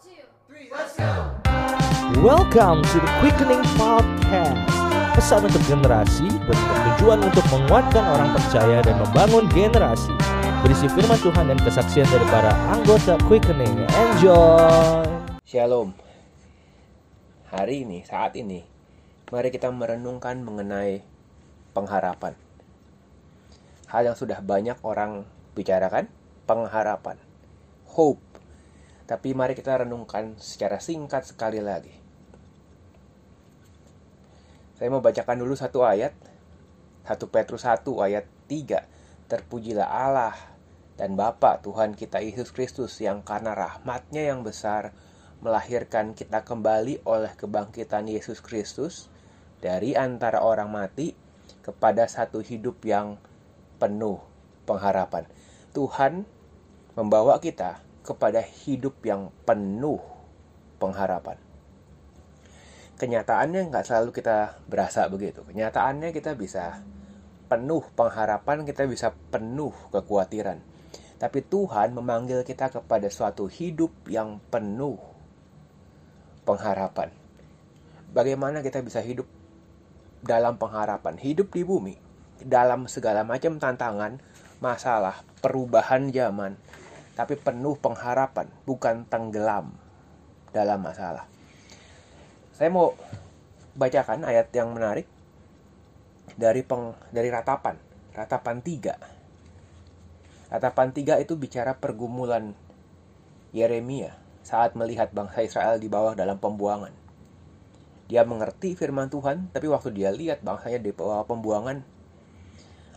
2, 3, let's go. Welcome to the Quickening Podcast. Pesan untuk generasi bertujuan untuk menguatkan orang percaya dan membangun generasi. Berisi firman Tuhan dan kesaksian dari para anggota Quickening. Enjoy. Shalom. Hari ini, saat ini, mari kita merenungkan mengenai pengharapan. Hal yang sudah banyak orang bicarakan, pengharapan, hope. Tapi mari kita renungkan secara singkat sekali lagi. Saya mau bacakan dulu satu ayat, 1 Petrus 1 ayat 3. Terpujilah Allah dan Bapa Tuhan kita Yesus Kristus yang karena rahmat-Nya yang besar melahirkan kita kembali oleh kebangkitan Yesus Kristus dari antara orang mati kepada satu hidup yang penuh pengharapan. Tuhan membawa kita kepada hidup yang penuh pengharapan. Kenyataannya nggak selalu kita berasa begitu. Kenyataannya kita bisa penuh pengharapan, kita bisa penuh kekhawatiran. Tapi Tuhan memanggil kita kepada suatu hidup yang penuh pengharapan. Bagaimana kita bisa hidup dalam pengharapan? Hidup di bumi, dalam segala macam tantangan, masalah, perubahan zaman, tapi penuh pengharapan, bukan tenggelam dalam masalah. Saya mau bacakan ayat yang menarik dari Ratapan 3. Ratapan 3 itu bicara pergumulan Yeremia saat melihat bangsa Israel di bawah dalam pembuangan. Dia mengerti firman Tuhan, tapi waktu dia lihat bangsanya di bawah pembuangan,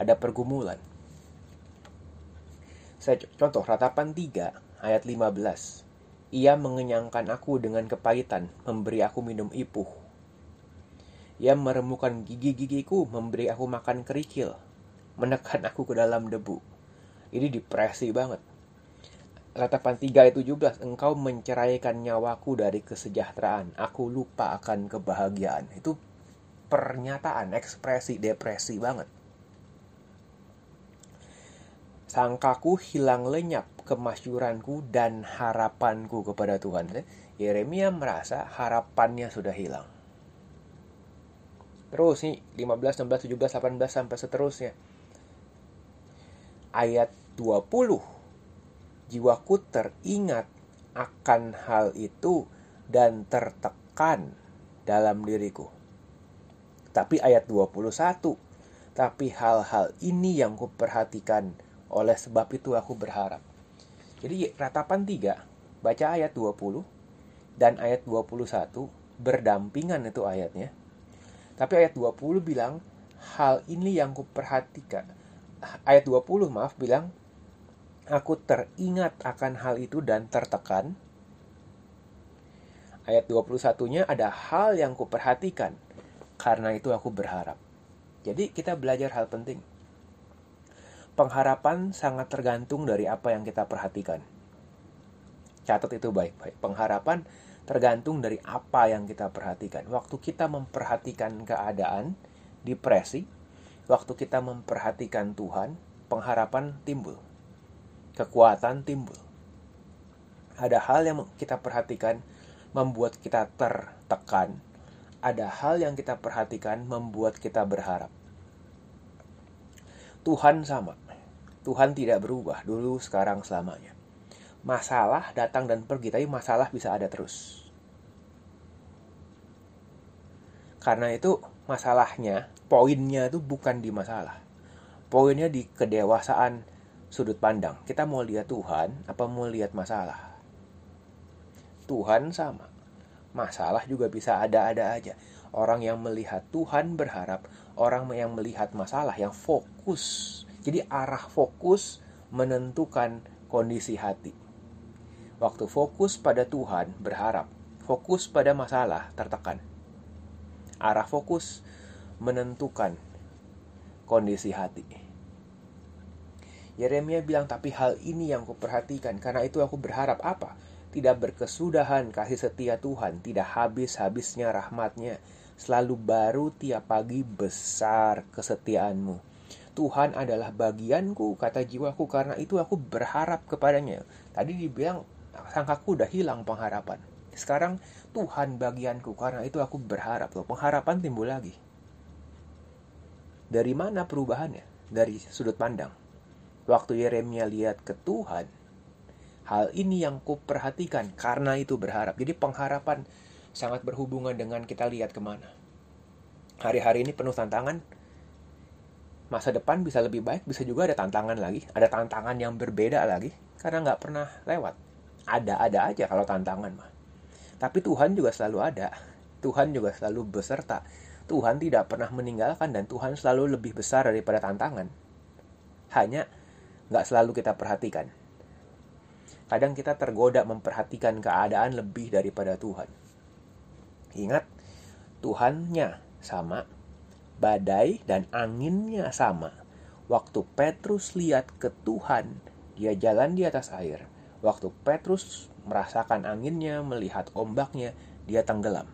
ada pergumulan. Saya contoh Ratapan 3 ayat 15. Ia mengenyangkan aku dengan kepahitan, memberi aku minum ipuh. Ia meremukkan gigi-gigiku, memberi aku makan kerikil, menekan aku ke dalam debu. Ini depresi banget. Ratapan 3 ayat 17, engkau menceraikan nyawaku dari kesejahteraan, aku lupa akan kebahagiaan. Itu pernyataan, ekspresi, depresi banget. Sangkaku hilang lenyap, kemasyuranku dan harapanku kepada Tuhan. Yeremia merasa harapannya sudah hilang. Terus nih, 15, 16, 17, 18, sampai seterusnya. Ayat 20. Jiwaku teringat akan hal itu dan tertekan dalam diriku. Tapi ayat 21. Tapi hal-hal ini yang kuperhatikan, oleh sebab itu aku berharap. Jadi Ratapan 3, baca ayat 20 dan ayat 21, berdampingan itu ayatnya. Tapi ayat 20 bilang, hal ini yang kuperhatikan. Ayat 20, maaf, bilang, aku teringat akan hal itu dan tertekan. Ayat 21-nya ada hal yang kuperhatikan, karena itu aku berharap. Jadi kita belajar hal penting. Pengharapan sangat tergantung dari apa yang kita perhatikan. Catat itu baik-baik. Pengharapan tergantung dari apa yang kita perhatikan. Waktu kita memperhatikan keadaan, depresi. Waktu kita memperhatikan Tuhan, pengharapan timbul. Kekuatan timbul. Ada hal yang kita perhatikan membuat kita tertekan. Ada hal yang kita perhatikan membuat kita berharap. Tuhan sama. Tuhan tidak berubah dulu, sekarang, selamanya. Masalah datang dan pergi, tapi masalah bisa ada terus. Karena itu masalahnya, poinnya itu bukan di masalah. Poinnya di kedewasaan sudut pandang. Kita mau lihat Tuhan, apa mau lihat masalah? Tuhan sama. Masalah juga bisa ada-ada aja. Orang yang melihat Tuhan berharap, orang yang melihat masalah, yang fokus. Jadi arah fokus menentukan kondisi hati. Waktu fokus pada Tuhan, berharap. Fokus pada masalah, tertekan. Arah fokus menentukan kondisi hati. Yeremia bilang, tapi hal ini yang kuperhatikan, karena itu aku berharap apa? Tidak berkesudahan kasih setia Tuhan, tidak habis-habisnya rahmat-Nya. Selalu baru tiap pagi, besar kesetiaan-Mu. Tuhan adalah bagianku, kata jiwaku, karena itu aku berharap kepadanya. Tadi dibilang sangkaku udah hilang pengharapan. Sekarang Tuhan bagianku, karena itu aku berharap. Loh, pengharapan timbul lagi. Dari mana perubahannya? Dari sudut pandang. Waktu Yeremia lihat ke Tuhan, hal ini yang kuperhatikan, karena itu berharap. Jadi pengharapan sangat berhubungan dengan kita lihat kemana. Hari-hari ini penuh tantangan. Masa depan bisa lebih baik, bisa juga ada tantangan lagi. Ada tantangan yang berbeda lagi, karena nggak pernah lewat. Ada-ada aja kalau tantangan mah. Tapi Tuhan juga selalu ada. Tuhan juga selalu beserta. Tuhan tidak pernah meninggalkan, dan Tuhan selalu lebih besar daripada tantangan. Hanya nggak selalu kita perhatikan. Kadang kita tergoda memperhatikan keadaan lebih daripada Tuhan. Ingat, Tuhannya sama, badai dan anginnya sama. Waktu Petrus lihat ke Tuhan, dia jalan di atas air. Waktu Petrus merasakan anginnya, melihat ombaknya, dia tenggelam.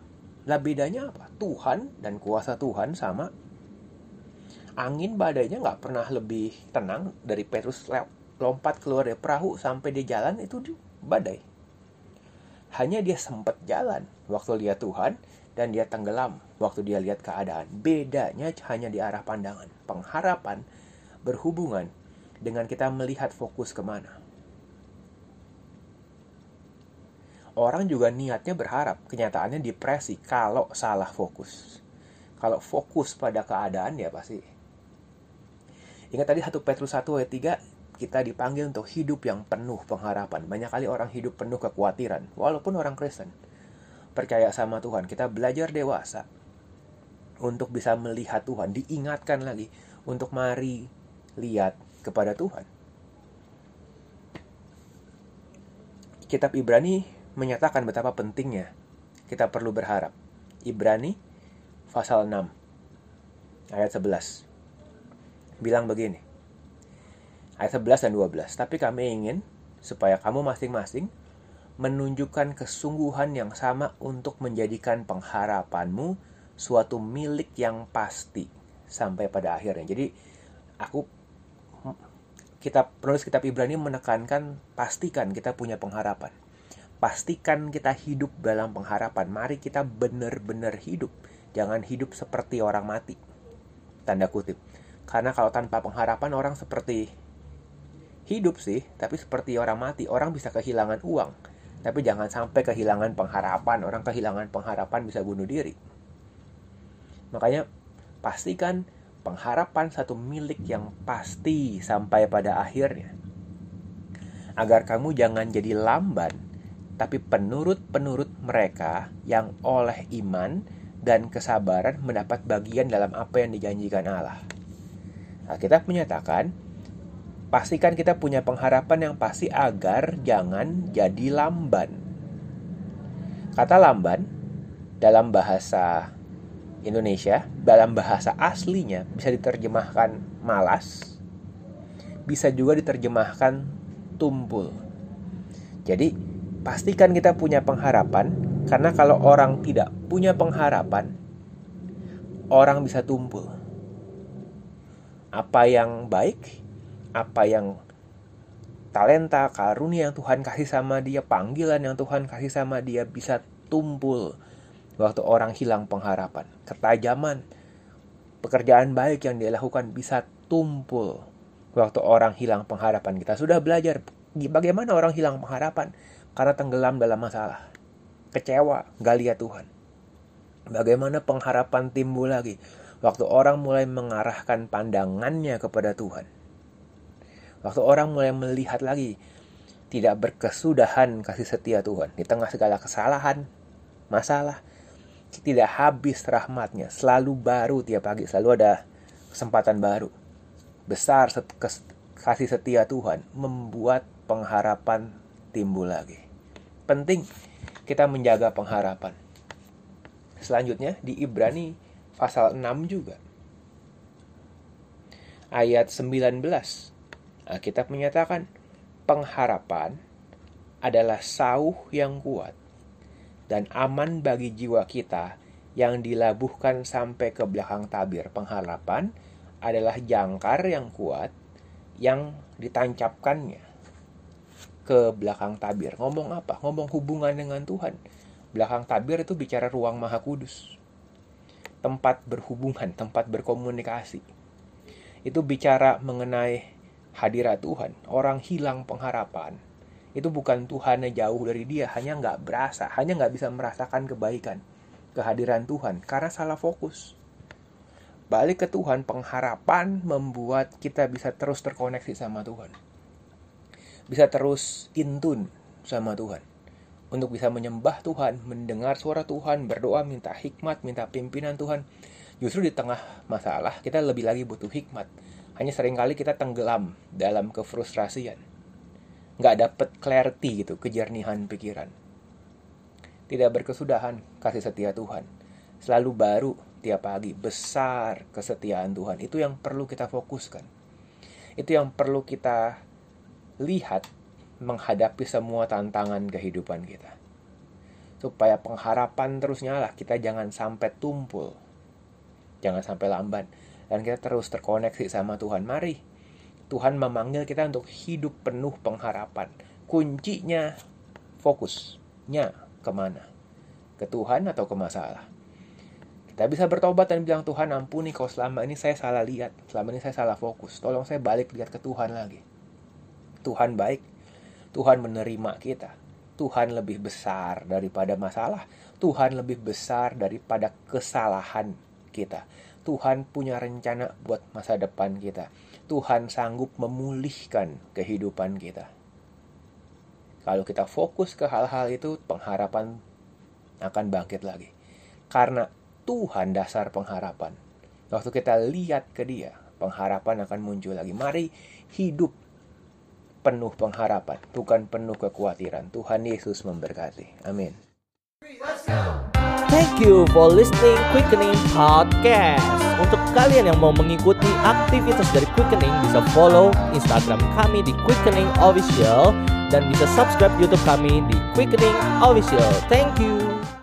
Nah, bedanya apa? Tuhan dan kuasa Tuhan sama. Angin badainya nggak pernah lebih tenang dari Petrus lompat keluar dari perahu sampai dia jalan, itu badai. Hanya dia sempat jalan waktu lihat Tuhan, dan dia tenggelam waktu dia lihat keadaan. Bedanya hanya di arah pandangan. Pengharapan berhubungan dengan kita melihat fokus kemana. Orang juga niatnya berharap, kenyataannya depresi kalau salah fokus. Kalau fokus pada keadaan, ya pasti. Ingat tadi 1 Petrus 1 ayat 3, kita dipanggil untuk hidup yang penuh pengharapan. Banyak kali orang hidup penuh kekhawatiran, walaupun orang Kristen. Percaya sama Tuhan, kita belajar dewasa untuk bisa melihat Tuhan, diingatkan lagi untuk mari lihat kepada Tuhan. Kitab Ibrani menyatakan betapa pentingnya kita perlu berharap. Ibrani pasal 6 ayat 11 bilang begini, ayat 11 dan 12, tapi kami ingin supaya kamu masing-masing menunjukkan kesungguhan yang sama untuk menjadikan pengharapanmu suatu milik yang pasti sampai pada akhirnya. Jadi penulis kitab Ibrani menekankan, pastikan kita punya pengharapan. Pastikan kita hidup dalam pengharapan. Mari kita benar-benar hidup. Jangan hidup seperti orang mati. Tanda kutip. Karena kalau tanpa pengharapan orang seperti hidup sih, tapi seperti orang mati. Orang bisa kehilangan uang. Tapi jangan sampai kehilangan pengharapan. Orang kehilangan pengharapan bisa bunuh diri. Makanya pastikan pengharapan satu milik yang pasti sampai pada akhirnya. Agar kamu jangan jadi lamban, tapi penurut-penurut mereka yang oleh iman dan kesabaran mendapat bagian dalam apa yang dijanjikan Allah. Alkitab menyatakan, pastikan kita punya pengharapan yang pasti agar jangan jadi lamban. Kata lamban dalam bahasa Indonesia, dalam bahasa aslinya bisa diterjemahkan malas, bisa juga diterjemahkan tumpul. Jadi pastikan kita punya pengharapan, karena kalau orang tidak punya pengharapan, orang bisa tumpul. Apa yang baik, apa yang talenta, karunia yang Tuhan kasih sama dia, panggilan yang Tuhan kasih sama dia bisa tumpul waktu orang hilang pengharapan. Ketajaman, pekerjaan baik yang dia lakukan bisa tumpul waktu orang hilang pengharapan. Kita sudah belajar bagaimana orang hilang pengharapan karena tenggelam dalam masalah, kecewa, gak lihat Tuhan. Bagaimana pengharapan timbul lagi waktu orang mulai mengarahkan pandangannya kepada Tuhan. Waktu orang mulai melihat lagi, tidak berkesudahan kasih setia Tuhan. Di tengah segala kesalahan, masalah, tidak habis rahmatnya. Selalu baru tiap pagi, selalu ada kesempatan baru. Besar kasih setia Tuhan, membuat pengharapan timbul lagi. Penting kita menjaga pengharapan. Selanjutnya di Ibrani pasal 6 juga. Ayat 19. Alkitab menyatakan, pengharapan adalah sauh yang kuat dan aman bagi jiwa kita yang dilabuhkan sampai ke belakang tabir. Pengharapan adalah jangkar yang kuat yang ditancapkannya. ke belakang tabir. Ngomong apa? Ngomong hubungan dengan Tuhan. Belakang tabir itu bicara ruang maha kudus. Tempat berhubungan, tempat berkomunikasi. Itu bicara mengenai hadirat Tuhan. Orang hilang pengharapan. Itu bukan Tuhannya jauh dari dia. Hanya nggak berasa, hanya nggak bisa merasakan kebaikan, kehadiran Tuhan. Karena salah fokus. Balik ke Tuhan, pengharapan membuat kita bisa terus terkoneksi sama Tuhan. Bisa terus in tune sama Tuhan. Untuk bisa menyembah Tuhan, mendengar suara Tuhan, berdoa, minta hikmat, minta pimpinan Tuhan. Justru di tengah masalah, kita lebih lagi butuh hikmat. Hanya seringkali kita tenggelam dalam kefrustrasian. Nggak dapat clarity gitu, kejernihan pikiran. Tidak berkesudahan kasih setia Tuhan. Selalu baru tiap pagi. Besar kesetiaan Tuhan. Itu yang perlu kita fokuskan. Itu yang perlu kita lihat menghadapi semua tantangan kehidupan kita. Supaya pengharapan terus nyala, kita jangan sampai tumpul. Jangan sampai lamban. Dan kita terus terkoneksi sama Tuhan. Mari, Tuhan memanggil kita untuk hidup penuh pengharapan. Kuncinya, fokusnya kemana? Ke Tuhan atau ke masalah? Kita bisa bertobat dan bilang, Tuhan ampuni kalau selama ini saya salah lihat. Selama ini saya salah fokus. Tolong saya balik lihat ke Tuhan lagi. Tuhan baik, Tuhan menerima kita. Tuhan lebih besar daripada masalah. Tuhan lebih besar daripada kesalahan kita. Tuhan punya rencana buat masa depan kita. Tuhan sanggup memulihkan kehidupan kita. Kalau kita fokus ke hal-hal itu, pengharapan akan bangkit lagi. Karena Tuhan dasar pengharapan. Waktu kita lihat ke Dia, pengharapan akan muncul lagi. Mari hidup penuh pengharapan, bukan penuh kekhawatiran. Tuhan Yesus memberkati. Amin. Thank you for listening Quickening Podcast. Untuk kalian yang mau mengikuti aktivitas dari Quickening, bisa follow Instagram kami di Quickening Official dan bisa subscribe YouTube kami di Quickening Official. Thank you.